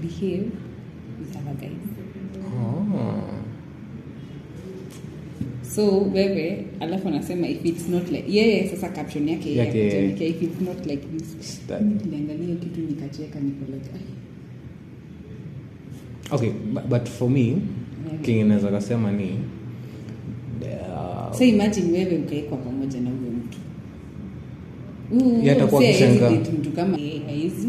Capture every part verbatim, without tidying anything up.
behave with other guys. Oh. So wewe alafu anasema if it's not like yeah, sasa caption yake yeah, yake yeah, yeah. If it's not like this niliangalia kitu nikacheka niko like okay, but, but for me yeah. King anaweza kusema ni uh, say imagine wewe ukaikwa pamoja na huyo mtu. Yeye atakuwa kishangaa mtu kama hizi.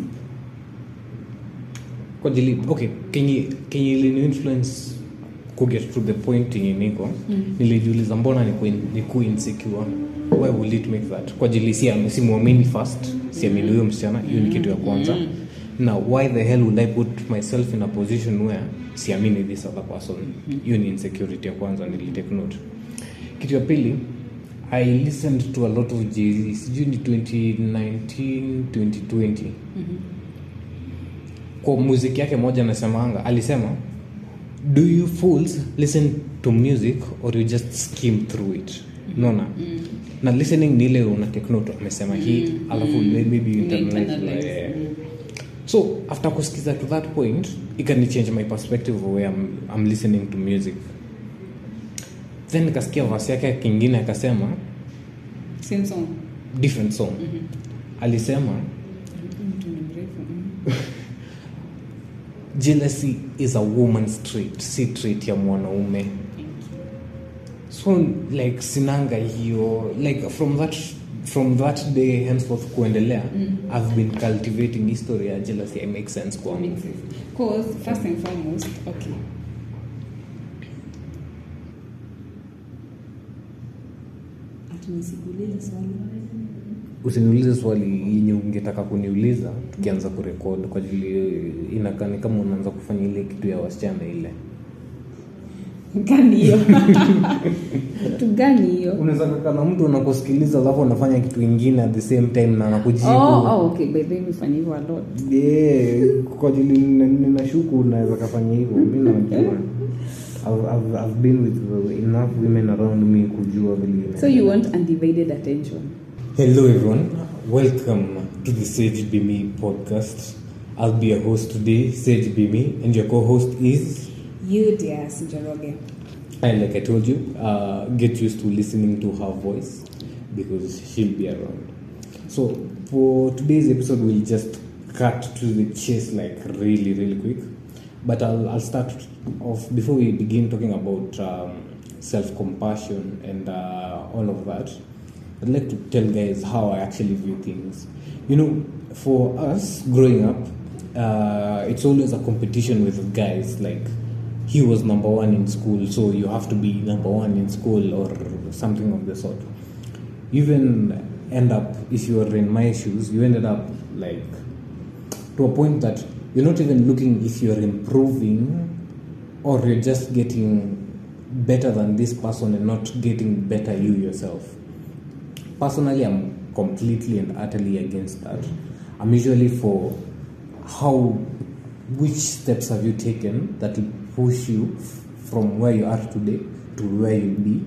Kwa jili okay, can you can you influence could get to the point in niko nilijiuliza mbona ni ku insecure, why would it make that? Kwa jili si amsimuamini first, si amini huyo msichana, hiyo ni kitu ya kwanza. Now why the hell would I put myself in a position where si amini this other person? Hiyo ni insecurity ya kwanza nilitake note. Kitu ya pili, I listened to a lot of Jay-Z June twenty nineteen twenty twenty. Mm-hmm. Kwa muziki yake moja anasemanga, alisema do you fools listen to music or you just skim through it? Mm-hmm. No na. Mm-hmm. Na listening ni ile una take note amesema hii mm-hmm. alafu maybe you internalize. Yeah. So after kusikiza to that point, it can change my perspective of where I'm I'm listening to music. Then nikasikia verse yake kingine akasema same song different song. Mm-hmm. Alisema jealousy is a woman's trait, si trait ya mwanaume. So like sinanga hiyo like from that from that day henceforth kuendelea mm-hmm. I've been cultivating history ya jealousy. It makes sense kwa me because first and foremost okay nisikuulize swali. Usiniulize swali yenye ungetaka kuniuliza tukianza kurekodi kwa ajili inakani kama unaanza kufanya ile kitu ya wasichana ile. Gani hiyo? Kitu gani hiyo? Unaweza kama mtu unakosikiliza alafu unafanya kitu kingine at the same time na anakujibu. Oh, oh okay, by the way mfanye hivyo a lot. Yeah, kwa ajili ninashuku unaweza kufanya hivyo bila mjua. I've, I've, I've been with enough women around me kujua vile. So you want undivided attention. Hello everyone, welcome to the SageBeMe Podcast. I'll be your host today, SageBeMe, and your co-host is Yudia Sanjoka. And like I told you, uh, get used to listening to her voice because she'll be around. So for today's episode, we'll just cut to the chase like really, really quick. But I'll, I'll start off before we begin talking about um, self-compassion and uh, all of that. I'd like to tell guys how I actually view things. You know, for us growing up, uh, it's always a competition with guys. Like, he was number one in school, so you have to be number one in school or something of the sort. You even end up, if you were in my shoes, you ended up like to a point that you're not even looking if you're improving or you're just getting better than this person and not getting better you yourself. Personally, I'm completely and utterly against that. I'm usually for how, which steps have you taken that will push you f- from where you are today to where you'll be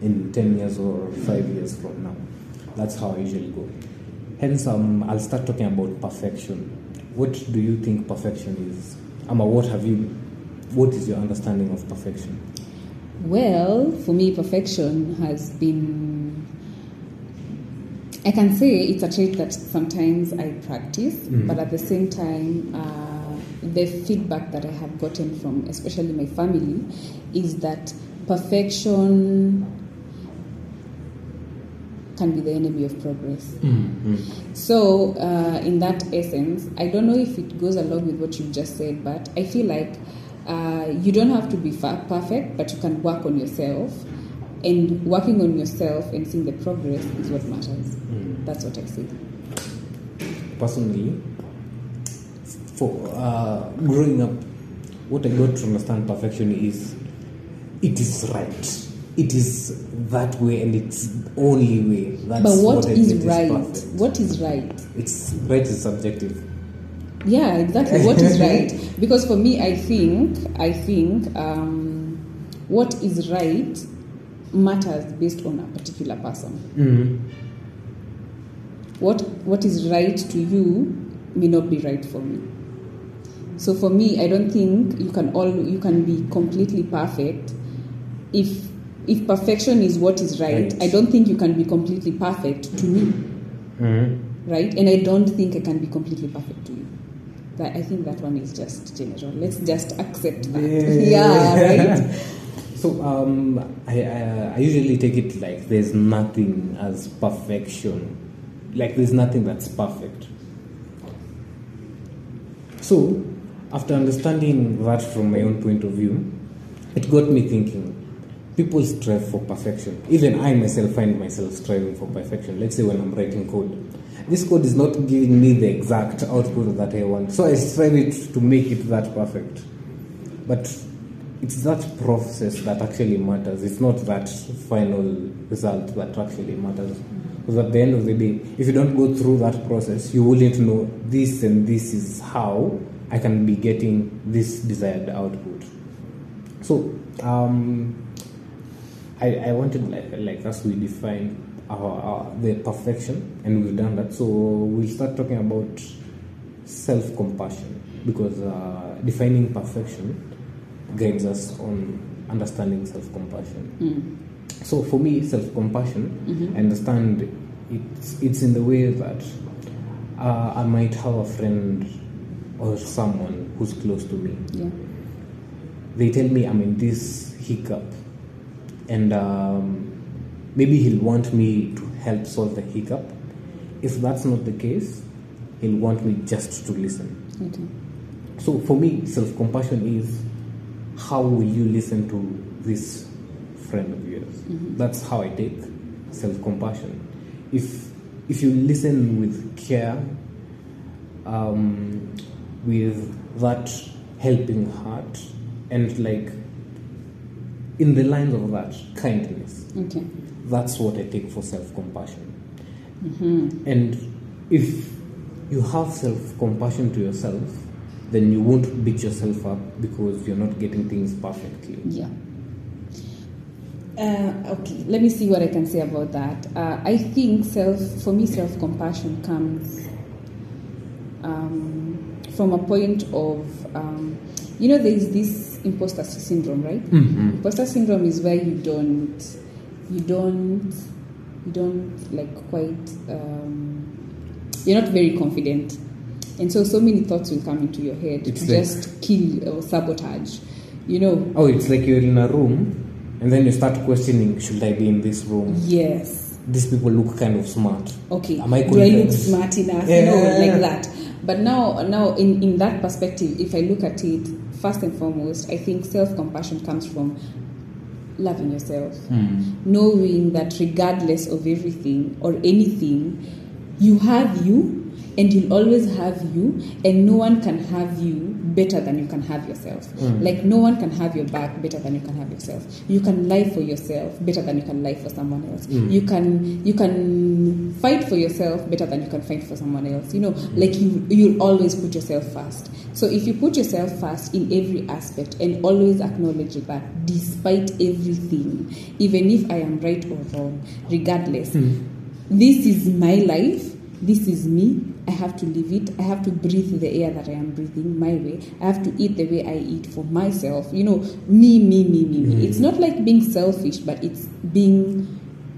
in ten years or five years from now. That's how I usually go. Hence, um, I'll start talking about perfection. What do you think perfection is? Ama, what have you, what is your understanding of perfection? Well, for me, perfection has been, I can say it's a trait that sometimes I practice, mm-hmm. but at the same time, uh, the feedback that I have gotten from, especially my family, is that perfection can be the enemy of progress. Mm-hmm. So, uh, in that essence, I don't know if it goes along with what you just said, but I feel like uh, you don't have to be fa- perfect, but you can work on yourself. And working on yourself and seeing the progress is what matters. Mm. That's what I say. Personally, for uh, growing up, what I got to understand perfection is it is right. It is that way and it's only way. That's but what, what is right? Is what is right? It's right is subjective. Yeah, exactly. What is right? Because for me, I think, I think um, what is right matters based on a particular person. Mm-hmm. What What is right to you may not be right for me. So for me, I don't think you can all you can be completely perfect. If if perfection is what is right, right. I don't think you can be completely perfect to me, mm-hmm. right? And I don't think I can be completely perfect to you. That I think that one is just general. Let's just accept that. Yeah, yeah right. So um, I, I I usually take it like there's nothing as perfection. Like there's nothing that's perfect. So, after understanding that from my own point of view, it got me thinking. People strive for perfection. Even I myself find myself striving for perfection. Let's say when I'm writing code, this code is not giving me the exact output that I want. So I strive it to make it that perfect. But it's that process that actually matters. It's not that final result that actually matters. Because at the end of the day, if you don't go through that process, you wouldn't know this and this is how I can be getting this desired output. So, um, I, I wanted like like us, we define our, our the perfection, and we've done that. So we'll start talking about self-compassion, because uh, defining perfection guides us on understanding self-compassion. Mm. So for me, self-compassion, mm-hmm. I understand it's, it's in the way that uh, I might have a friend or someone who's close to me. Yeah. They tell me I'm in this hiccup, and um, maybe he'll want me to help solve the hiccup. If that's not the case, he'll want me just to listen. Okay. So for me, self-compassion is how will you listen to this friend of yours. Mm-hmm. That's how I take self-compassion. If if you listen with care, um, with that helping heart, and like in the lines of that kindness, okay, that's what I take for self-compassion. Mm-hmm. And if you have self-compassion to yourself, then you won't beat yourself up because you're not getting things perfectly. Yeah. Uh, okay, let me see what I can say about that. Uh, I think self, for me, self-compassion comes um, from a point of, um, you know, there is this imposter syndrome, right? Mm-hmm. Imposter syndrome is where you don't, you don't, you don't like quite, um, you're not very confident, and so so many thoughts will come into your head it's to like, just kill or sabotage, you know. Oh, it's like you're in a room. And then you start questioning, should I be in this room? Yes. These people look kind of smart. Okay. Am I Do I look smart enough? Yeah. You know, like that. But now, now in, in that perspective, if I look at it, first and foremost, I think self-compassion comes from loving yourself. Mm. Knowing that regardless of everything or anything, you have you and you'll always have you, and no one can have you better than you can have yourself. Mm. Like no one can have your back better than you can have yourself. You can lie for yourself better than you can lie for someone else. Mm. You can you can fight for yourself better than you can fight for someone else. You know, mm. like you you'll always put yourself first. So if you put yourself first in every aspect and always acknowledge that despite everything, even if I am right or wrong, regardless, mm. this is my life. This is me. I have to live it. I have to breathe the air that I am breathing my way. I have to eat the way I eat for myself. You know, me, me, me, me, me. Mm. It's not like being selfish, but it's being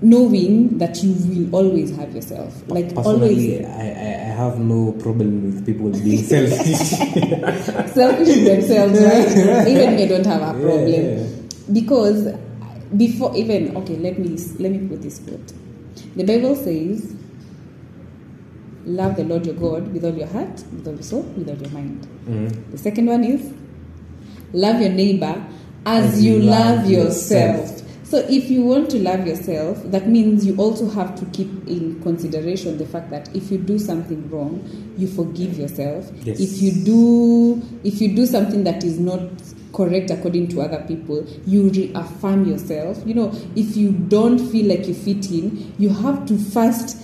knowing that you will always have yourself. Like personally, always. I, I have no problem with people being selfish. Selfish themselves, right? Even if I don't have a problem, yeah. Because before even okay, let me let me put this quote. The Bible says, love the Lord your God with all your heart, with all your soul, with all your mind. Mm. The second one is, love your neighbor as, as you love, love yourself. yourself. So if you want to love yourself, that means you also have to keep in consideration the fact that if you do something wrong, you forgive yourself. Yes. If you do, if you do something that is not correct according to other people, you reaffirm yourself. You know, if you don't feel like you fit in, you have to first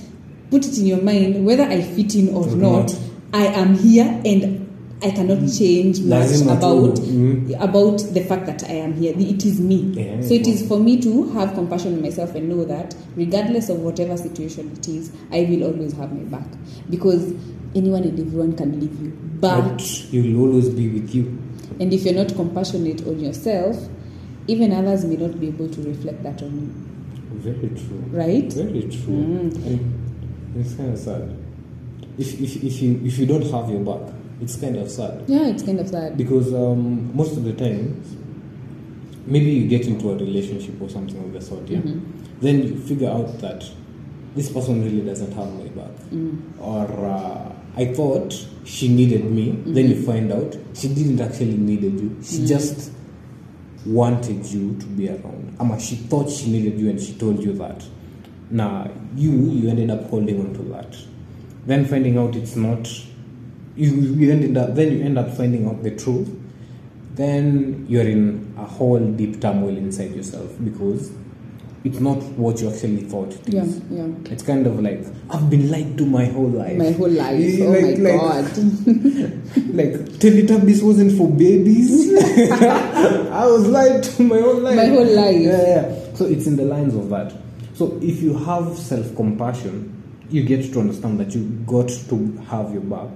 put it in your mind, whether I fit in or, or not, not, I am here and I cannot change much Lazima about mm. about the fact that I am here. It is me. Yeah, so it is for me to have compassion on myself and know that regardless of whatever situation it is, I will always have my back. Because anyone and everyone can leave you. But, but you'll always be with you. And if you're not compassionate on yourself, even others may not be able to reflect that on you. Very true. Right? Very true. Mm. And it's kind of sad. If, if, if, you, if you don't have your back, it's kind of sad. Yeah, it's kind of sad. Because um, most of the time, maybe you get into a relationship or something of the sort, yeah? Mm-hmm. Then you figure out that this person really doesn't have my back. Mm. Or uh, I thought she needed me. Mm-hmm. Then you find out she didn't actually need you. She mm. just wanted you to be around. Ama she thought she needed you and she told you that. Now, you, you ended up holding on to that. Then finding out it's not... You, you ended up, then you end up finding out the truth. Then you're in a whole deep turmoil inside yourself because it's not what you actually thought it is. Yeah, yeah. It's kind of like, I've been lied to my whole life. My whole life, oh like, my like, God. Like, Teletubbies wasn't for babies. I was lied to my whole life. My whole life. Yeah, yeah. So it's in the lines of that. So if you have self-compassion, you get to understand that you got to have your back.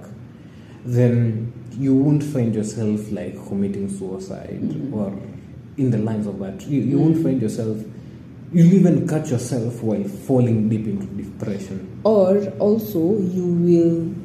Then you won't find yourself like committing suicide mm-hmm. or in the lines of that. You, you mm-hmm. won't find yourself, you'll even cut yourself while falling deep into depression. Or also you will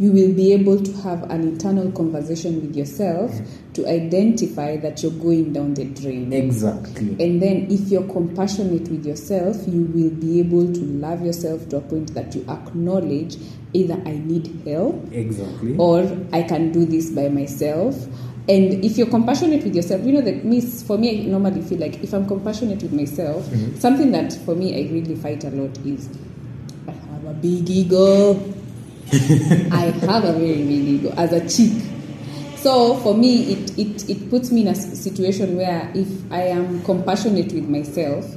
you will be able to have an internal conversation with yourself mm-hmm. to identify that you're going down the drain. Exactly. And then if you're compassionate with yourself, you will be able to love yourself to a point that you acknowledge either I need help, exactly, or I can do this by myself. And if you're compassionate with yourself, you know that miss for me, I normally feel like if I'm compassionate with myself, mm-hmm. something that for me I really fight a lot is I have a big ego. I have a very big ego as a chick. So for me, it it it puts me in a situation where if I am compassionate with myself,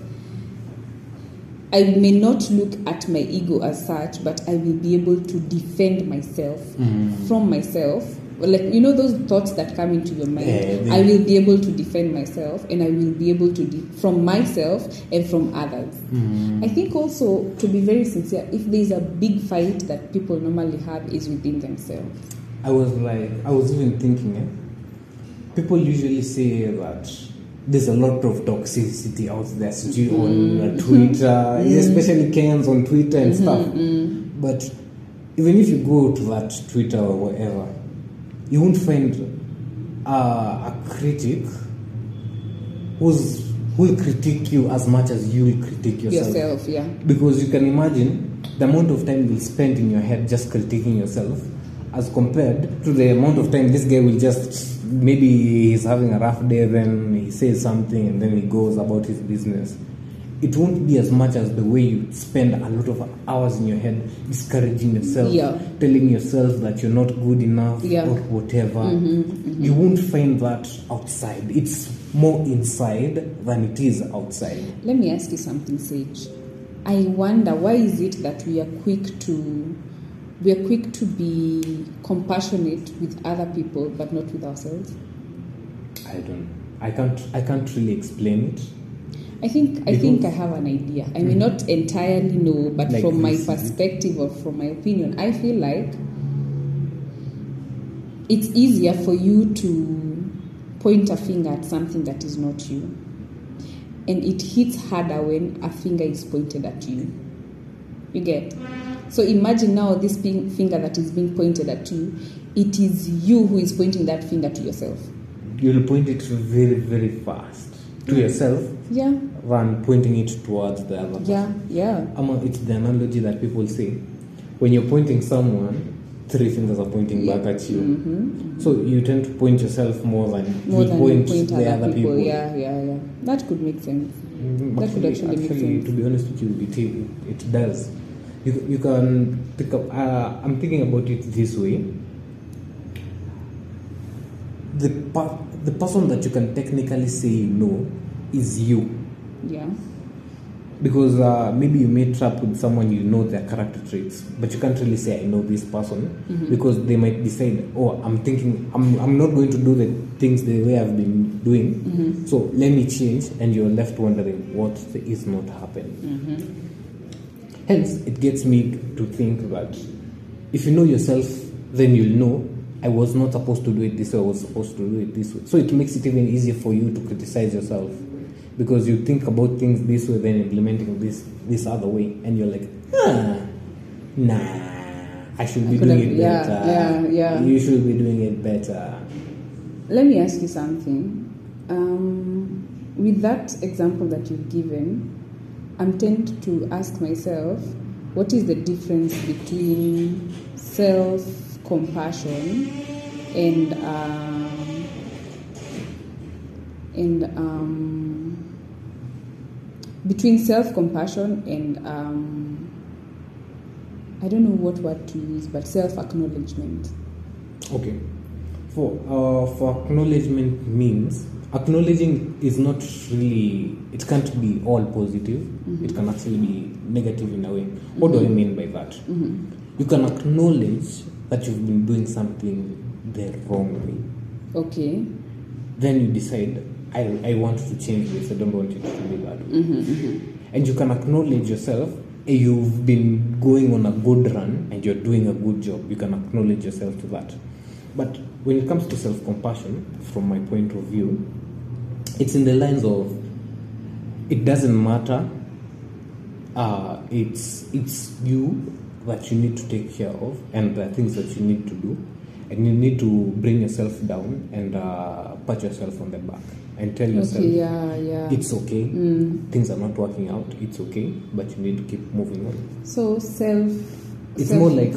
I may not look at my ego as such, but I will be able to defend myself mm. from myself. Like, you know, those thoughts that come into your mind, yeah, they, I will be able to defend myself and I will be able to, de- from myself and from others. Mm. I think also, to be very sincere, if there is a big fight that people normally have is within themselves. I was like, I was even thinking, eh? People usually say that there's a lot of toxicity out there, so mm-hmm. on uh, Twitter, mm-hmm. especially Kenyans on Twitter and mm-hmm. stuff. Mm-hmm. But even if you go to that Twitter or whatever, you won't find uh, a critic who's, who'll critique you as much as you'll critique yourself. Yourself, yeah. Because you can imagine the amount of time you'll spend in your head just critiquing yourself as compared to the amount of time this guy will just... Maybe he's having a rough day, then he says something and then he goes about his business. It won't be as much as the way you spend a lot of hours in your head discouraging yourself, yeah. telling yourself that you're not good enough yeah. or whatever. Mm-hmm, mm-hmm. You won't find that outside. It's more inside than it is outside. Let me ask you something, Sage. I wonder why is it that we are quick to... We are quick to be compassionate with other people, but not with ourselves. I don't. I can't. I can't really explain it. I think. I think I have an idea. I may mm-hmm. not entirely know, but like from my this, perspective or from my opinion, I feel like it's easier for you to point a finger at something that is not you, and it hits harder when a finger is pointed at you. You get. So imagine now this finger that is being pointed at you, it is you who is pointing that finger to yourself. You'll point it very, very fast to mm. yourself yeah. than pointing it towards the other yeah. person. Yeah, yeah. It's the analogy that people say. When you're pointing someone, three fingers are pointing yeah. back at you. Mm-hmm, mm-hmm. So you tend to point yourself more than, more you, than point you point the other, other people. people. Yeah, yeah, yeah. That could make sense. Mm-hmm. That actually, could actually, actually make sense. To be honest with you, it, it does. You you can pick up, uh, I'm thinking about it this way. The pa- the person that you can technically say no is you. Yeah. Because uh, maybe you may trap with someone, you know their character traits, but you can't really say I know this person, mm-hmm. because they might decide, oh, I'm thinking I'm I'm not going to do the things the way I've been doing, mm-hmm. so let me change, and you're left wondering what is not happening. Mm-hmm. Hence, it gets me to think that if you know yourself, then you'll know I was not supposed to do it this way. I was supposed to do it this way. So it makes it even easier for you to criticize yourself. Because you think about things this way, then implementing this this other way, and you're like, ah, nah, I should be I doing have, it yeah, better. Yeah, yeah. You should be doing it better. Let me ask you something. Um, with that example that you've given, I'm tempted to ask myself, what is the difference between self-compassion and um, and um. between self-compassion and, um, I don't know what word to use, but self-acknowledgement. Okay. For, uh, for acknowledgement means, acknowledging is not really, it can't be all positive. Mm-hmm. It can actually be negative in a way. What mm-hmm. do I mean by that? Mm-hmm. You can acknowledge that you've been doing something the wrong way. Okay. Then you decide, I, I want to change this, I don't want it to be that way. Mm-hmm, mm-hmm. And you can acknowledge yourself, you've been going on a good run and you're doing a good job. You can acknowledge yourself to that. But when it comes to self-compassion, from my point of view, it's in the lines of, it doesn't matter, uh, it's, it's you that you need to take care of, and the things that you need to do, and you need to bring yourself down and uh, pat yourself on the back. And tell yourself, okay, yeah, yeah. it's okay, mm. things are not working out, it's okay, but you need to keep moving on. So self... It's self more like...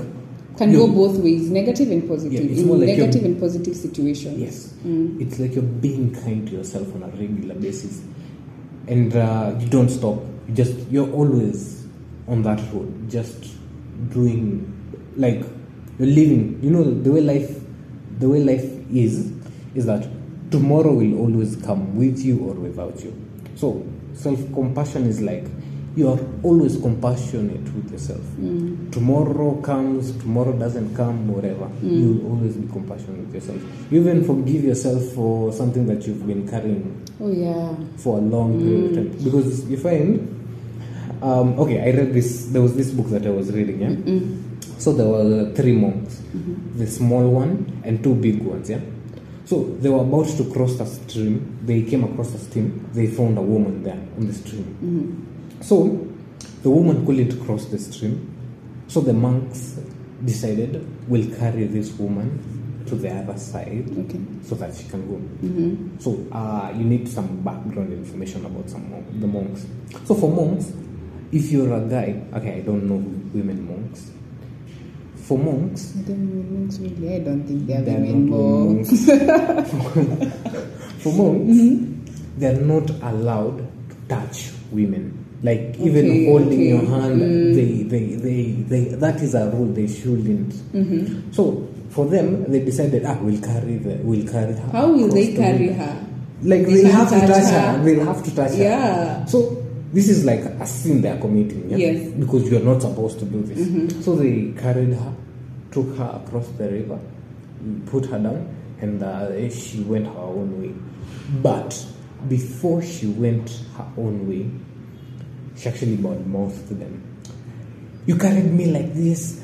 Can go both ways, negative and positive. Yeah, it's in more like negative and positive situations. Yes. Mm. It's like you're being kind to yourself on a regular basis. And uh, you don't stop. You just, you're always on that road, just doing... Like, you're living. You know, the way life, the way life is, is that... Tomorrow will always come with you or without you. So self-compassion is like you are always compassionate with yourself. Mm. Tomorrow comes, tomorrow doesn't come, whatever. Mm. You will always be compassionate with yourself. You even forgive yourself for something that you've been carrying oh, yeah. for a long period mm. of time. Because you find, um, okay, I read this, there was this book that I was reading, yeah? Mm-mm. So there were three monks, mm-hmm. the small one and two big ones, yeah? So they were about to cross a stream. They came across a stream. They found a woman there on the stream. Mm-hmm. So the woman couldn't cross the stream. So the monks decided, we'll carry this woman to the other side okay. so that she can go. Mm-hmm. So uh, you need some background information about some monk, the monks. So for monks, if you're a guy, okay, I don't know women monks. For monks, I don't, really, I don't think they are women monks. monks. For monks, mm-hmm. they are not allowed to touch women. Like okay, even holding okay. your hand, mm. they, they, they, they, that is a rule. They shouldn't. Mm-hmm. So for them, they decided, ah, we'll carry the, we'll carry her. How will they carry women. her? Like they they'll have to touch her. her. They'll have to touch yeah. her. Yeah. So. This is like a sin they are committing, yeah? Yes. Because you are not supposed to do this. Mm-hmm. So they carried her, took her across the river, put her down, and uh, she went her own way. But before she went her own way, she actually badmouthed to them. You carried me like this.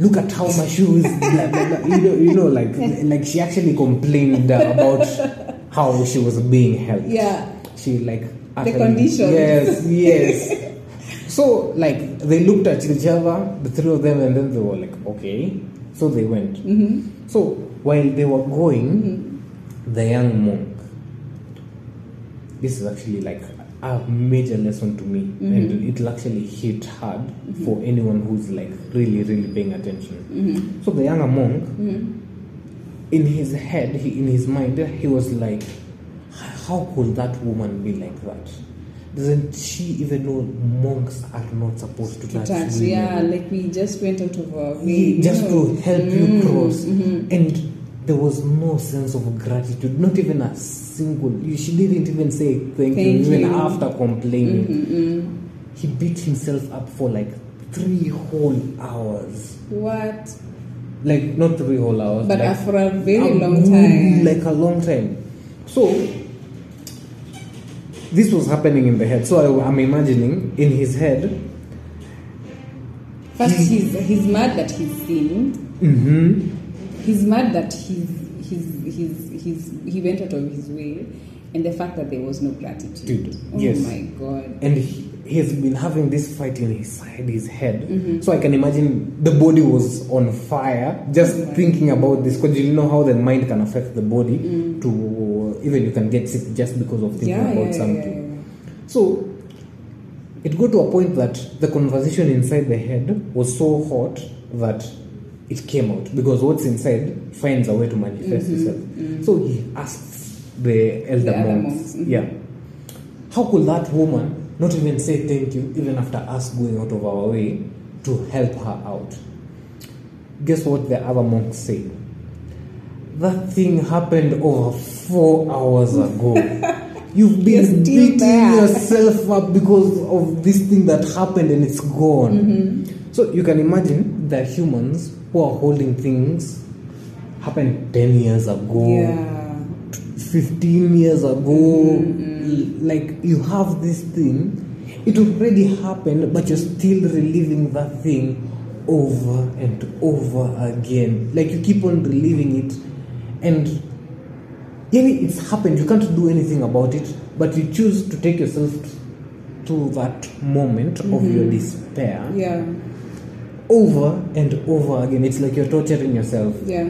Look at how my shoes. Blah, blah, blah. You know, you know, like like she actually complained about how she was being held. Yeah. She like. Utterly. The condition. Yes, yes. So, like, they looked at each other, the three of them, and then they were like, okay. So they went. Mm-hmm. So, while they were going, mm-hmm. the young monk, this is actually like a major lesson to me, mm-hmm. and it'll actually hit hard mm-hmm. for anyone who's like really, really paying attention. Mm-hmm. So, the younger monk, mm-hmm. in his head, he, in his mind, he was like, how could that woman be like that? Doesn't she even know monks are not supposed to touch, touch women? Yeah, like we just went out of our way. Just no. to help mm-hmm. you cross. Mm-hmm. And there was no sense of gratitude. Not even a single... She didn't even say thank, thank you, you even after complaining. Mm-hmm. he beat himself up for like three whole hours. What? Like not three whole hours. But like, for a very a long time. Like a long time. So this was happening in the head. So I, I'm imagining in his head. First, he, he's he's mad that he's seen. Mm-hmm. He's mad that he's he's he's he's he went out of his way, and the fact that there was no gratitude. Dude, oh yes. My God. And he, he has been having this fight in his side, his head. Mm-hmm. So I can imagine the body was on fire just oh thinking about this, because you know how the mind can affect the body. Mm-hmm. To even you can get sick just because of thinking yeah, about yeah, something. Yeah, yeah. So. It got to a point that the conversation inside the head was so hot that it came out, because what's inside finds a way to manifest mm-hmm, itself. Mm-hmm. So he asks the elder the monks, monks. Mm-hmm. Yeah, how could that woman not even say thank you, even after us going out of our way to help her out? Guess what the other monks said? That thing happened over four hours ago. You've been beating there. yourself up because of this thing that happened and it's gone. Mm-hmm. So you can imagine the humans who are holding things happened ten years ago, yeah. fifteen years ago. Mm-hmm. Like you have this thing, it already happened, but you're still reliving that thing over and over again. Like you keep on reliving it, and yeah, it's happened. You can't do anything about it, but you choose to take yourself to that moment mm-hmm. of your despair. Yeah. Over and over again. It's like you're torturing yourself. Yeah.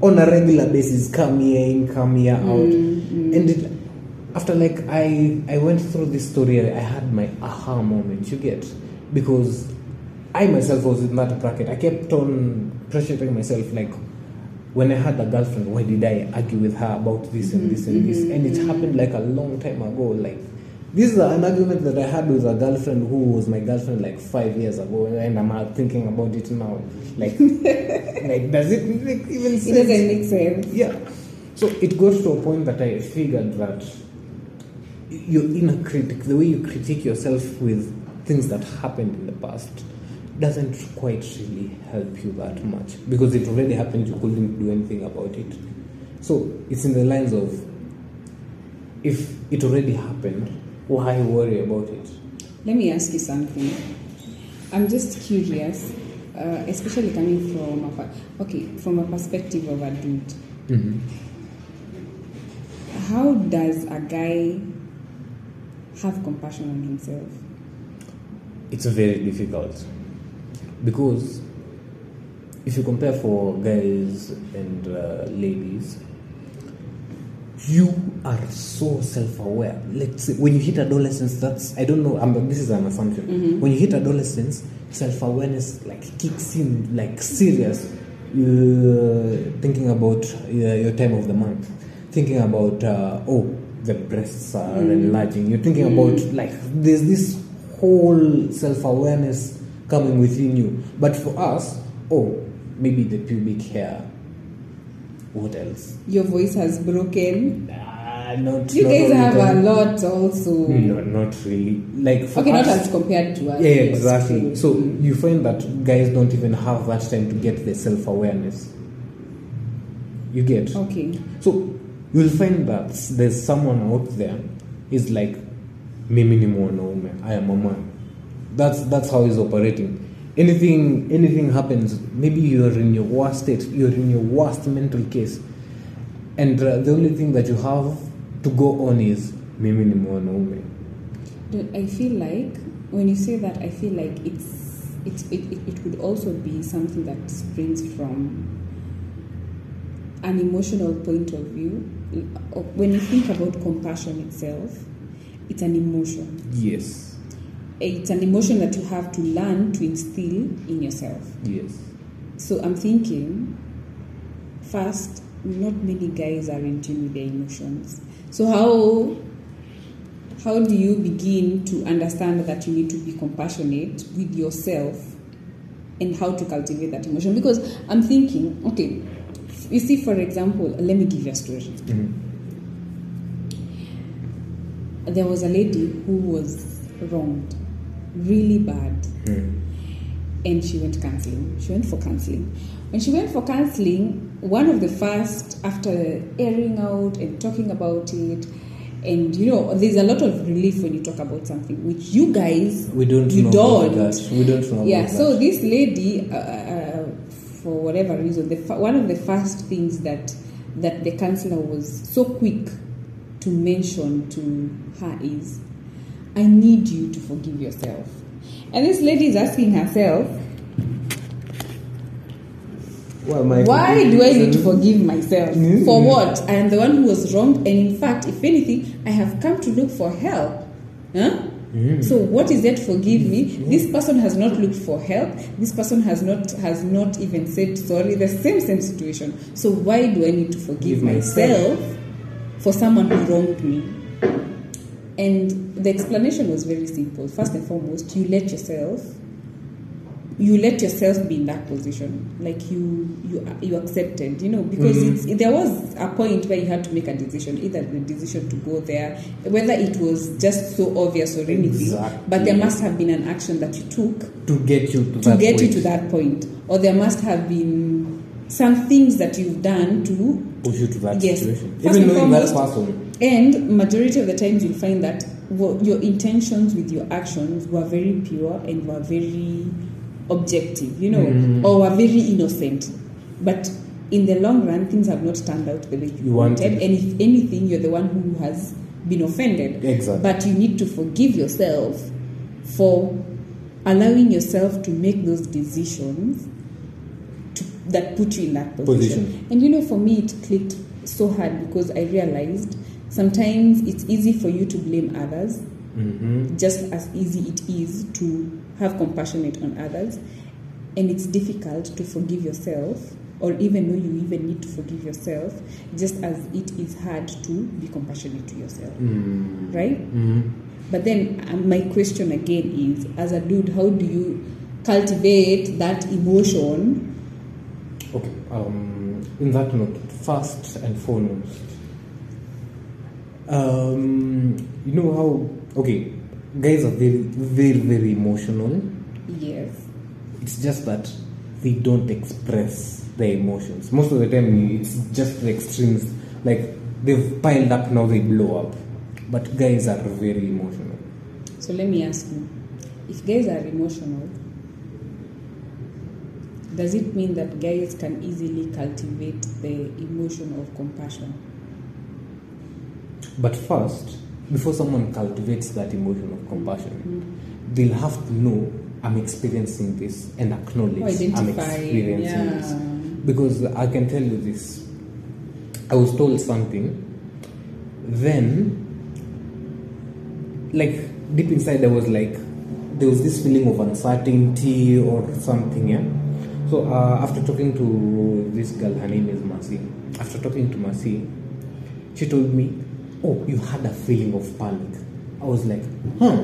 On a regular basis, come here in, come here mm-hmm. out. Mm-hmm. And it, after like I, I went through this story, I had my aha moment. You get, because I myself was in that bracket. I kept on pressuring myself like. When I had a girlfriend, why did I argue with her about this and this and mm-hmm. this? And it happened like a long time ago. Like, this is an argument that I had with a girlfriend who was my girlfriend like five years ago, and I'm thinking about it now. Like, like does it make even sense? It doesn't make sense. Yeah. So it goes to a point that I figured that your inner critic, the way you critique yourself with things that happened in the past, doesn't quite really help you that much, because it already happened, you couldn't do anything about it. So it's in the lines of, if it already happened, why worry about it? Let me ask you something. I'm just curious, uh, especially coming from a, okay, from a perspective of a dude. Mm-hmm. How does a guy have compassion on himself? It's very difficult. Because if you compare for guys and uh, ladies, you are so self-aware. Let's say when you hit adolescence, that's, I don't know, I'm, this is an assumption. Mm-hmm. When you hit adolescence, self-awareness like kicks in, like serious. You're thinking about uh, your time of the month, thinking about, uh, oh, the breasts are mm-hmm. enlarging. You're thinking mm-hmm. about, like, there's this whole self-awareness coming within you. But for us, oh, maybe the pubic hair. What else? Your voice has broken. Nah, not. You not guys have time. A lot also. No, not really. Like for okay, us, not as compared to us. Yeah, exactly. So mm-hmm. you find that guys don't even have that time to get the self-awareness. You get. Okay. So you'll find that there's someone out there is like, mimi ni mwanaume, I am a man. That's that's how he's operating. Anything anything happens, maybe you're in your worst state, you're in your worst mental case, and uh, the only thing that you have to go on is mimi ni mwanaume. Dude, I feel like when you say that, I feel like it's it's it, it, it could also be something that springs from an emotional point of view. When you think about compassion itself, it's an emotion. Yes. It's an emotion that you have to learn to instill in yourself. Yes. So I'm thinking, first, not many guys are in tune with their emotions. So how how do you begin to understand that you need to be compassionate with yourself and how to cultivate that emotion? Because I'm thinking, okay, you see, for example, let me give you a story. Mm-hmm. There was a lady who was wronged. really bad. Mm. And she went counseling. She went for counseling. When she went for counseling, one of the first, after airing out and talking about it, and you know, there's a lot of relief when you talk about something, which you guys, we don't you know don't. About that. We don't know Yeah, about so that. This lady, uh, uh, for whatever reason, the, one of the first things that that the counselor was so quick to mention to her is, I need you to forgive yourself. And this lady is asking herself, well, my why do I need to forgive myself? Mm-hmm. For what? I am the one who was wronged. And in fact, if anything, I have come to look for help. Huh? Mm-hmm. So what is that forgive me? Mm-hmm. This person has not looked for help. This person has not has not even said sorry. The same same situation. So why do I need to forgive mm-hmm. myself for someone who wronged me? And the explanation was very simple. First and foremost, you let yourself, you let yourself be in that position. Like you, you, you accepted, you know, because mm-hmm. it's, there was a point where you had to make a decision, either the decision to go there, whether it was just so obvious or anything, exactly. but there must have been an action that you took to get you to, to that get point. you to that point, or there must have been some things that you've done to push you to that yes, situation, even knowing foremost, that person. And majority of the times you'll find that your intentions with your actions were very pure and were very objective, you know, mm. or were very innocent. But in the long run, things have not turned out the way you, you wanted. wanted. And if anything, you're the one who has been offended. Exactly. But you need to forgive yourself for allowing yourself to make those decisions that put you in that position. position. And you know, for me, it clicked so hard because I realized sometimes it's easy for you to blame others, mm-hmm. just as easy it is to have compassionate on others. And it's difficult to forgive yourself, or even though you even need to forgive yourself, just as it is hard to be compassionate to yourself. Mm-hmm. Right? Mm-hmm. But then uh, my question again is, as a dude, how do you cultivate that emotion? Okay, um, in that note, first and foremost, um, you know how, okay, guys are very, very, very emotional. Yes. It's just that they don't express their emotions. Most of the time, it's just the extremes. Like, they've piled up, now they blow up. But guys are very emotional. So let me ask you, if guys are emotional, does it mean that guys can easily cultivate the emotion of compassion? But first, before someone cultivates that emotion of compassion, mm-hmm. they'll have to know, I'm experiencing this, and acknowledge Identify, I'm experiencing yeah. this. Because I can tell you this. I was told something. Then, like, deep inside, there was like, there was this feeling of uncertainty or something, yeah? So uh, after talking to this girl, her name is Marcy. After talking to Marcy, she told me, "Oh, you had a feeling of panic." I was like, "Huh,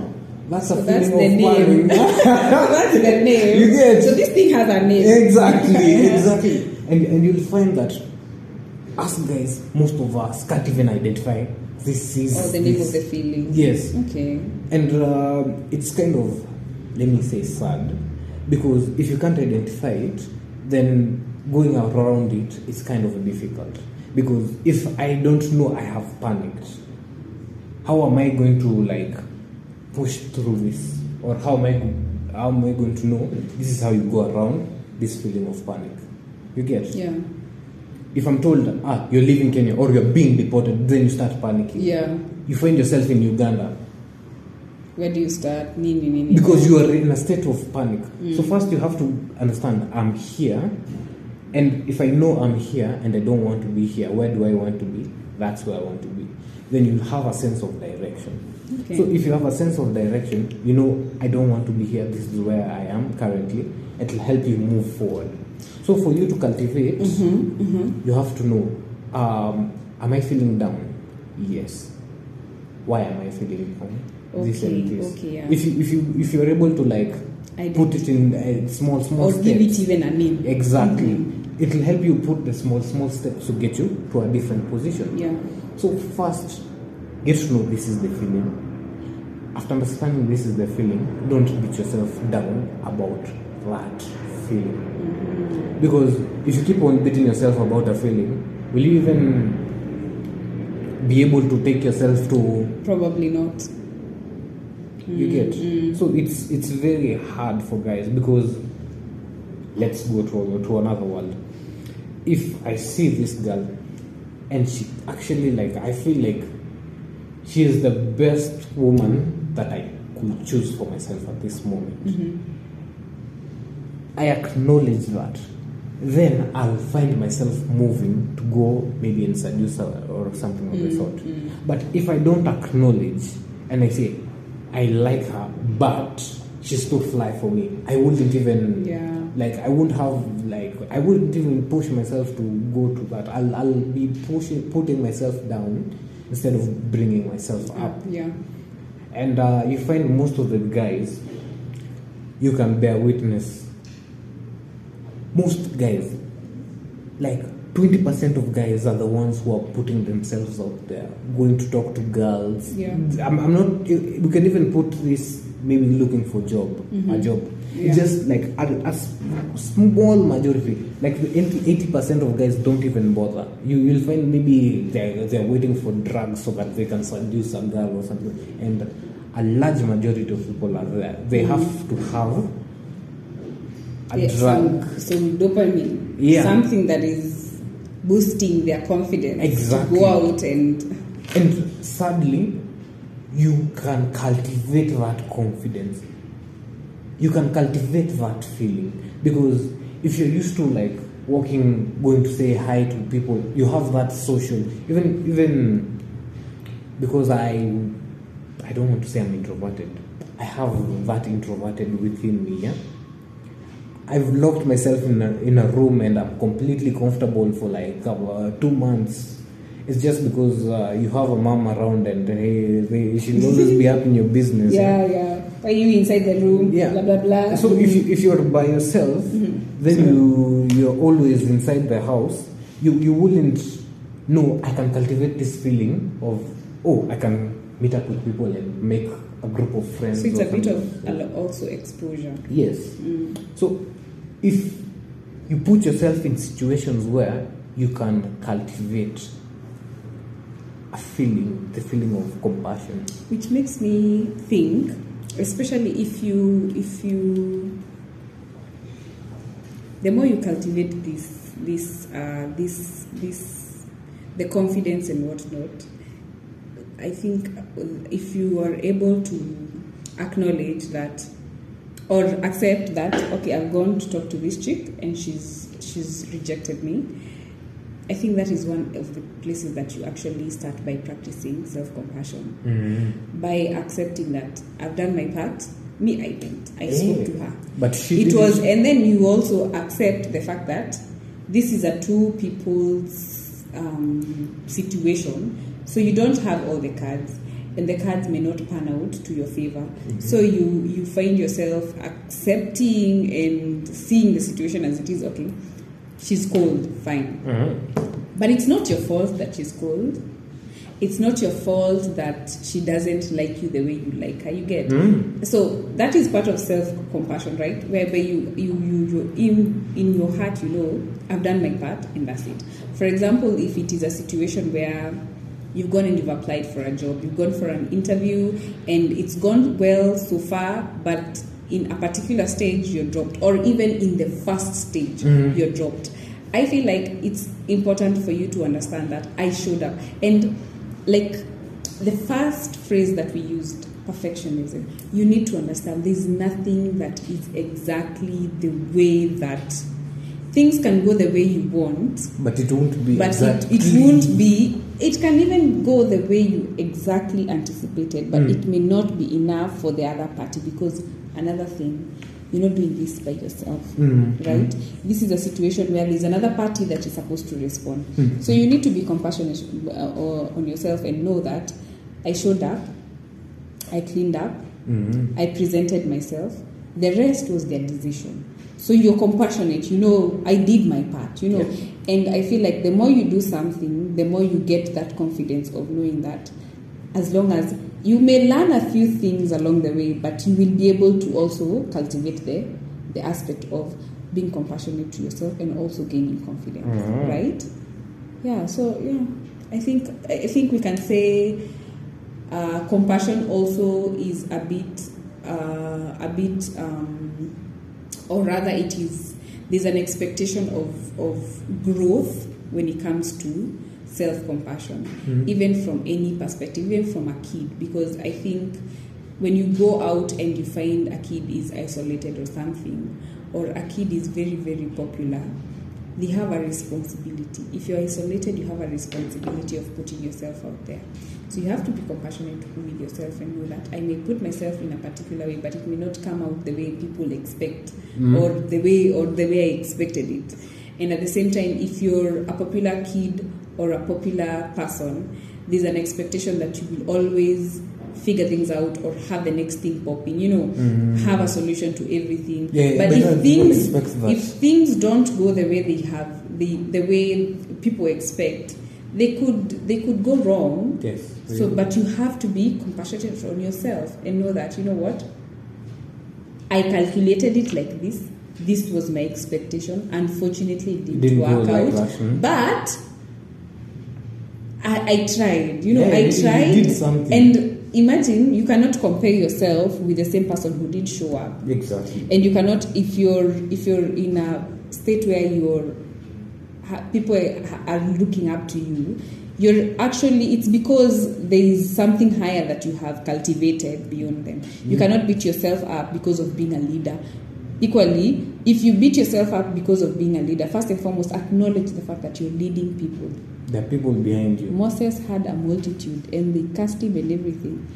that's so a that's feeling of name. panic." That's the name. You get so this thing has a name. Exactly, exactly. And and you'll find that us guys, most of us can't even identify this is oh the name this. of the feeling. Yes. Okay. And uh, it's kind of, let me say, sad. Because if you can't identify it, then going around it is kind of difficult. Because if I don't know I have panicked, how am I going to like push through this? Or how am I, how am I going to know this is how you go around this feeling of panic? You get? Yeah. If I'm told, ah, you're leaving Kenya or you're being deported, then you start panicking. Yeah. You find yourself in Uganda. Where do you start? Nee, nee, nee, nee. Because you are in a state of panic. Mm. So first you have to understand, I'm here. And if I know I'm here and I don't want to be here, where do I want to be? That's where I want to be. Then you'll have a sense of direction. Okay. So if you have a sense of direction, you know, I don't want to be here. This is where I am currently. It will help you move forward. So for you to cultivate, mm-hmm, mm-hmm. you have to know, um, am I feeling down? Yes. Why am I feeling down? Okay, this and this. Okay, yeah. If you if you if you're able to like put it in uh, small small or steps, give it even a name. Exactly, mm-hmm. It'll help you put the small small steps to get you to a different position. Yeah. So first, get to know this is the feeling. after understanding this is the feeling, don't beat yourself down about that feeling. Because if you keep on beating yourself about a feeling, will you even be able to take yourself to... Probably not. You get. Mm-hmm. So it's it's very hard for guys, because let's go to to another world. If I see this girl and she actually, like, I feel like she is the best woman that I could choose for myself at this moment. Mm-hmm. I acknowledge that. Then I'll find myself moving to go maybe and seduce her or something of the sort. Mm-hmm. But if I don't acknowledge and I say, I like her, but she's too fly for me, I wouldn't even, yeah. like, I wouldn't have, like, I wouldn't even push myself to go to that. I'll, I'll be pushing, putting myself down instead of bringing myself up. Yeah. And uh, you find most of the guys, you can bear witness. Most guys, like, twenty percent of guys are the ones who are putting themselves out there, going to talk to girls. Yeah. I'm, I'm not, we can even put this maybe looking for job, mm-hmm. a job. Yeah. Just like a, a small majority, like the eighty percent of guys don't even bother. You, you'll find maybe they're, they're waiting for drugs so that they can seduce a girl or something. And a large majority of people are there. They mm-hmm. have to have a yeah, drug. Some, some dopamine. Yeah. Something that is boosting their confidence. Exactly. To go out and... And sadly, you can cultivate that confidence. You can cultivate that feeling. Because if you're used to, like, walking, going to say hi to people, you have that social... Even... even because I... I don't want to say I'm introverted. I have that introverted within me, yeah? I've locked myself in a, in a room and I'm completely comfortable for like uh, two months. It's just because uh, you have a mom around and hey, they, she'll always be up in your business. Yeah, yeah. yeah. Are you inside the room? Yeah. Blah, blah, blah. So mm-hmm. if, you, if you're by yourself, mm-hmm. then you, you're always inside the house. You, you wouldn't know, I can cultivate this feeling of, oh, I can meet up with people and make a group of friends. So it's a bit of like also exposure. Yes. Mm. So if you put yourself in situations where you can cultivate a feeling, the feeling of compassion. Which makes me think, especially if you, if you, the more you cultivate this, this, uh, this, this, the confidence and whatnot, I think if you are able to acknowledge that or accept that, okay, I've gone to talk to this chick and she's she's rejected me, I think that is one of the places that you actually start by practicing self-compassion. Mm-hmm. By accepting that I've done my part, me, I didn't. I spoke to her. But she It was, and then you also accept the fact that this is a two people's um, situation. So you don't have all the cards, and the cards may not pan out to your favor. Mm-hmm. So you, you find yourself accepting and seeing the situation as it is. Okay, she's cold, fine. Mm-hmm. But it's not your fault that she's cold. It's not your fault that she doesn't like you the way you like her. You get. Mm-hmm. So that is part of self-compassion, right? Whereby you, you, you, you in, in your heart, you know, I've done my part and that's it. For example, if it is a situation where you've gone and you've applied for a job, you've gone for an interview, and it's gone well so far, but in a particular stage, you're dropped, or even in the first stage, mm-hmm. you're dropped. I feel like it's important for you to understand that I showed up. And like the first phrase that we used, perfectionism, you need to understand there's nothing that is exactly the way that things can go the way you want. But it won't be But exactly. it, it won't be... It can even go the way you exactly anticipated, but mm. it may not be enough for the other party, because another thing, you're not doing this by yourself, mm. right? Mm. This is a situation where there's another party that is supposed to respond. Mm. So you need to be compassionate on yourself and know that I showed up, I cleaned up, mm. I presented myself, the rest was their decision. So you're compassionate, you know, I did my part, you know. Yes. And I feel like the more you do something, the more you get that confidence of knowing that as long as you may learn a few things along the way, but you will be able to also cultivate the the aspect of being compassionate to yourself and also gaining confidence, mm-hmm. right? Yeah, so yeah, I think I think we can say uh, compassion also is a bit, uh, a bit, um, or rather, it is there's an expectation of of growth when it comes to self-compassion, mm-hmm. even from any perspective, even from a kid, because I think when you go out and you find a kid is isolated or something, or a kid is very, very popular, they have a responsibility. If you're isolated, you have a responsibility of putting yourself out there. So you have to be compassionate with yourself and know that I may put myself in a particular way, but it may not come out the way people expect, mm-hmm. or the way or the way I expected it. And at the same time, if you're a popular kid or a popular person, there's an expectation that you will always figure things out or have the next thing popping, you know, mm-hmm. have a solution to everything. Yeah, but if no, things if things don't go the way they have the the way people expect, they could they could go wrong. Yes. Really. So but you have to be compassionate on yourself and know that, you know what? I calculated it like this. This was my expectation. Unfortunately it didn't, didn't work out. Like that, but I, I tried. You know, yeah, I it, tried it did something. And imagine you cannot compare yourself with the same person who did show up. Exactly. And you cannot, if you're if you're in a state where you're people are looking up to you, you're actually it's because there is something higher that you have cultivated beyond them. You mm. cannot beat yourself up because of being a leader. Equally, if you beat yourself up because of being a leader, first and foremost, acknowledge the fact that you're leading people. The people behind you. Moses had a multitude and they cast him and everything.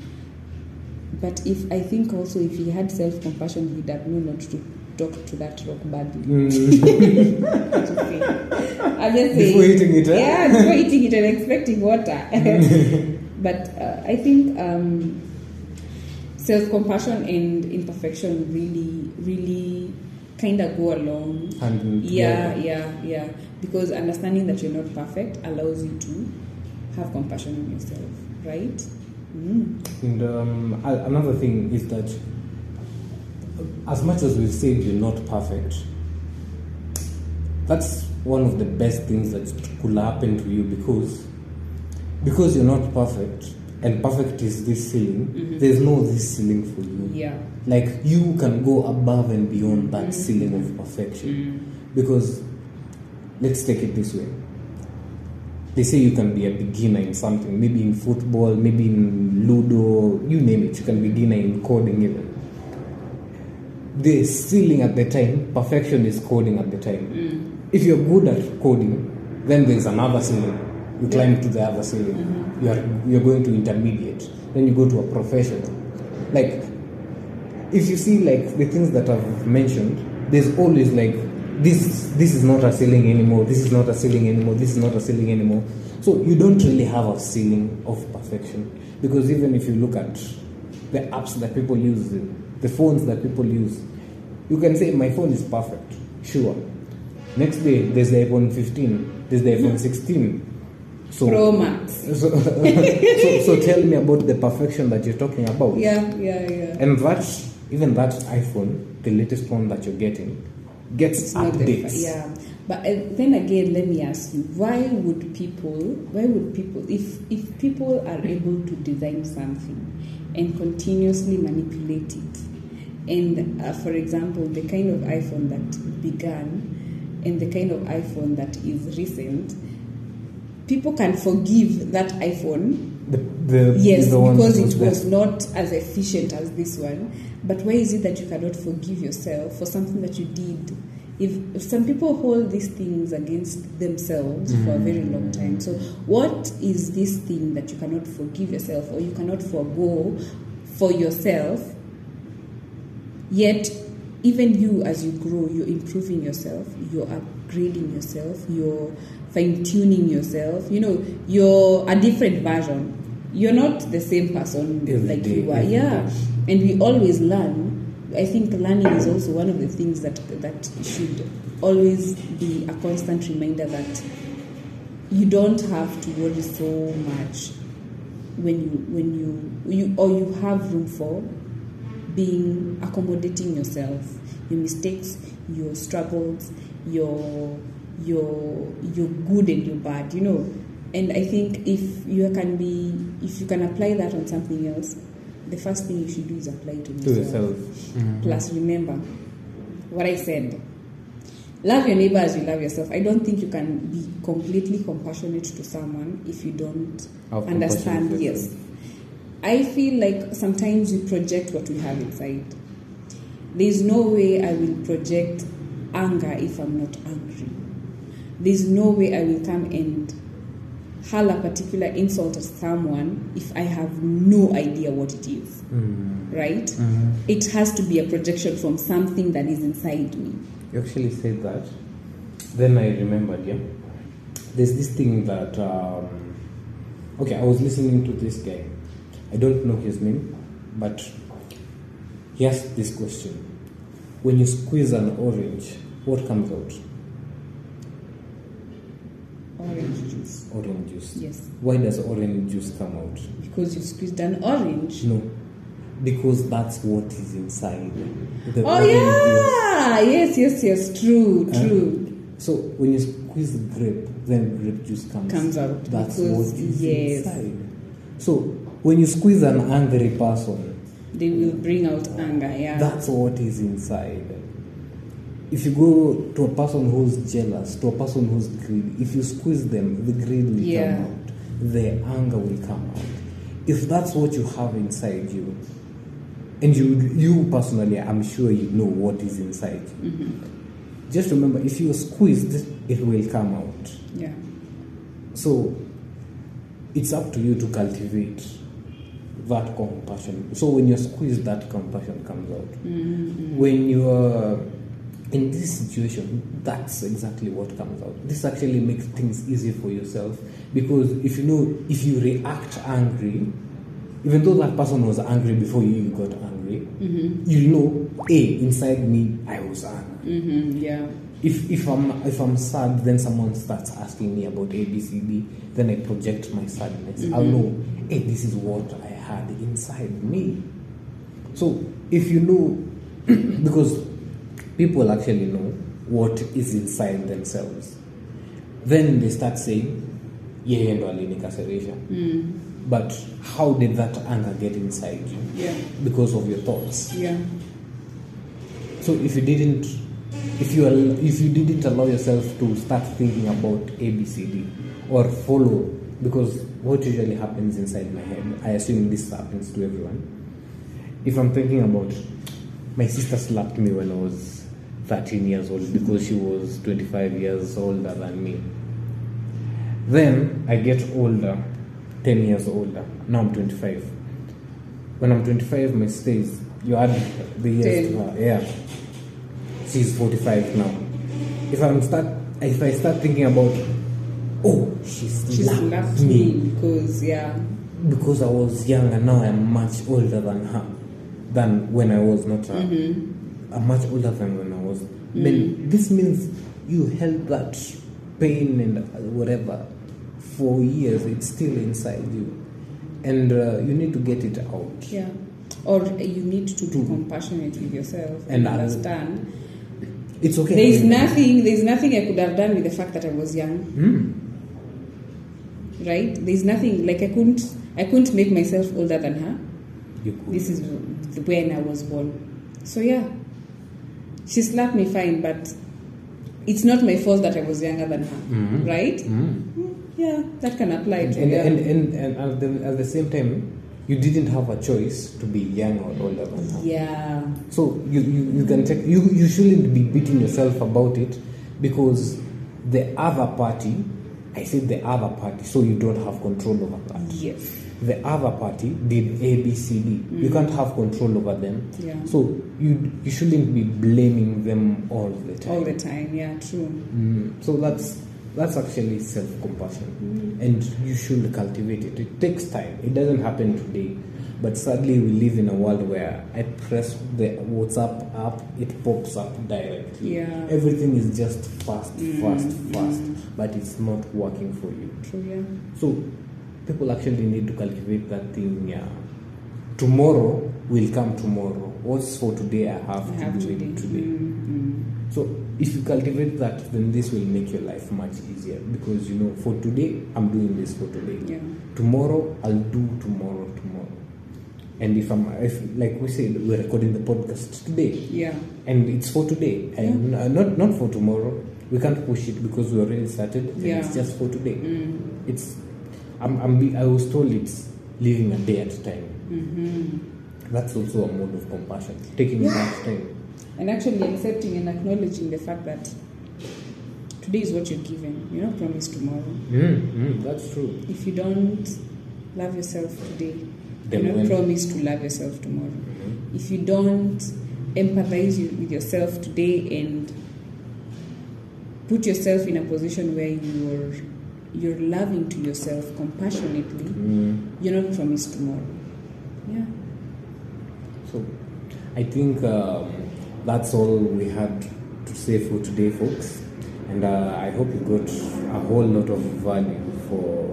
But if I think also if he had self-compassion, he'd have known not to talk to that rock badly. Mm. I'm just saying. Before eating it, huh? Yeah, before eating it and expecting water. But uh, I think um, self-compassion and imperfection really, really kind of go along. And yeah, yeah, yeah, yeah. Because understanding that you're not perfect allows you to have compassion on yourself, right? Mm. And um, another thing is that as much as we've said you're not perfect, that's one of the best things that could happen to you, because because you're not perfect, and perfect is this ceiling, mm-hmm. there's no this ceiling for you. Yeah. Like, you can go above and beyond that mm-hmm. ceiling of perfection. Mm. Because let's take it this way. They say you can be a beginner in something, maybe in football, maybe in Ludo, you name it. You can be a beginner in coding even. The ceiling at the time, perfection is coding at the time. Mm. If you're good at coding, then there's another ceiling. You climb to the other ceiling. Mm-hmm. You're you're going to intermediate. Then you go to a professional. Like, if you see like the things that I've mentioned, there's always like, This this is not a ceiling anymore. This is not a ceiling anymore. This is not a ceiling anymore. So you don't really have a ceiling of perfection, because even if you look at the apps that people use, the phones that people use, you can say my phone is perfect. Sure. Next day there's the iPhone fifteen. There's the iPhone sixteen. So, Pro Max. So, so so tell me about the perfection that you're talking about. Yeah, yeah, yeah. And that even that iPhone, the latest one that you're getting, gets updates. Yeah, but uh, then again, let me ask you: Why would people? Why would people? If if people are able to design something and continuously manipulate it, and uh, for example, the kind of iPhone that began, and the kind of iPhone that is recent, people can forgive that iPhone. The, the, yes, the because it was not as efficient as this one. But why is it that you cannot forgive yourself for something that you did? If, if some people hold these things against themselves mm. for a very long time. So what is this thing that you cannot forgive yourself or you cannot forgo for yourself? Yet, even you, as you grow, you're improving yourself, you're upgrading yourself, you're fine-tuning yourself. You know, you're a different version. You're not the same person every like day, you were. Yeah. Day. And we always learn. I think learning is also one of the things that that should always be a constant reminder that you don't have to worry so much when you when you, you or you have room for being accommodating yourself, your mistakes, your struggles, your your your good and your bad, you know. And I think if you can be if you can apply that on something else, the first thing you should do is apply it to yourself. To yourself. Mm-hmm. Plus, remember what I said. Love your neighbor as you love yourself. I don't think you can be completely compassionate to someone if you don't I'll understand. Yes. I feel like sometimes we project what we have inside. There's no way I will project anger if I'm not angry. There's no way I will come and hurl a particular insult at someone if I have no idea what it is. Mm. Right? Mm-hmm. It has to be a projection from something that is inside me. You actually said that. Then I remembered, yeah. There's this thing that... Um, okay, I was listening to this guy. I don't know his name, but he asked this question. When you squeeze an orange, what comes out? Orange juice. Orange juice. Yes. Why does orange juice come out? Because you've squeezed an orange. No. Because that's what is inside. The oh, yeah! Juice. Yes, yes, yes. True, true. Uh, so, when you squeeze grape, then grape juice comes, comes out. That's what is yes. inside. So, when you squeeze an angry person... They will bring out anger, yeah. That's what is inside. If you go to a person who's jealous, to a person who's greedy, if you squeeze them, the greed will yeah. come out. The anger will come out. If that's what you have inside you, and you you personally, I'm sure you know what is inside you. Mm-hmm. Just remember, if you're squeezed, it will come out. Yeah. So, it's up to you to cultivate that compassion. So, when you're squeezed, that compassion comes out. Mm-hmm. When you're... in this situation, that's exactly what comes out. This actually makes things easy for yourself, because if you know, if you react angry, even though that person was angry before you got angry, mm-hmm. you know, A, inside me, I was angry. Mm-hmm, yeah. If if I'm if I'm sad, then someone starts asking me about A, B, C, D, then I project my sadness. Mm-hmm. I'll know, hey, this is what I had inside me. So if you know, because people actually know what is inside themselves. Then they start saying, yeah, mm. But how did that anger get inside you? Yeah. Because of your thoughts. Yeah. So if you didn't if you if you didn't allow yourself to start thinking about A, B, C, D or follow, because what usually happens inside my head, I assume this happens to everyone. If I'm thinking about my sister slapped me when I was thirteen years old because she was twenty-five years older than me. Then I get older, ten years older. Now I'm twenty-five. When I'm twenty-five, my stays, you add the years to her. Yeah. She's forty-five now. If I'm start, if I start thinking about, oh, she slapped me because yeah, because I was young and now I'm much older than her. Than when I was not a, mm-hmm. a much older than when I was. Mm-hmm. Then this means you held that pain and whatever for years. It's still inside you, and uh, you need to get it out. Yeah, or you need to be to, compassionate with yourself and understand. It's okay. There is nothing. There is nothing I could have done with the fact that I was young. Mm. Right? There is nothing. Like I couldn't. I couldn't make myself older than her. You could. This is when I was born. So yeah, she slapped me fine, but it's not my fault that I was younger than her, mm-hmm. right? Mm-hmm. Yeah, that can apply and, to and, and, and, and at, the, at the same time, you didn't have a choice to be young or older than her. Yeah. So you, you, you can take you, you shouldn't be beating yourself about it, because the other party, I said the other party, so you don't have control over that. Yes. The other party did A, B, C, D. Mm. You can't have control over them. Yeah. So you you shouldn't be blaming them all the time. All the time, yeah, true. Mm. So that's that's actually self-compassion. Mm. And you should cultivate it. It takes time. It doesn't happen today. But sadly, we live in a world where I press the WhatsApp app, it pops up directly. Yeah. Everything is just fast, mm. fast, fast. Mm. But it's not working for you. True, yeah. So... people actually need to cultivate that thing. Uh, tomorrow will come tomorrow. What's for today, I have I to have do to it do. today. Mm-hmm. So if you cultivate that, then this will make your life much easier, because you know, for today, I'm doing this for today. Yeah. Tomorrow, I'll do tomorrow, tomorrow. And if I'm, if, like we said, we're recording the podcast today. Yeah. And it's for today, and yeah. not not for tomorrow. We can't push it because we already started. Yeah. It's just for today. Mm. It's, I'm, I'm, I was told it's living a day at a time. Mm-hmm. That's also a mode of compassion, taking yeah. much time. And actually accepting and acknowledging the fact that today is what you're given. You're not promised tomorrow. Mm, mm, that's true. If you don't love yourself today, then you're not promised to love yourself tomorrow. Mm-hmm. If you don't empathize you, with yourself today and put yourself in a position where you're, you're loving to yourself compassionately, mm. you're not promised tomorrow. Yeah. So, I think um, that's all we had to say for today, folks. And uh, I hope you got a whole lot of value for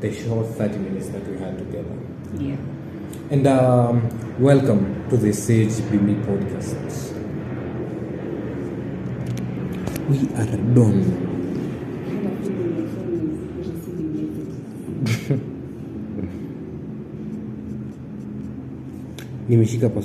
the short thirty minutes that we had together. Yeah. And um, welcome to the SageBeMe Podcast. We are done. Nimeshika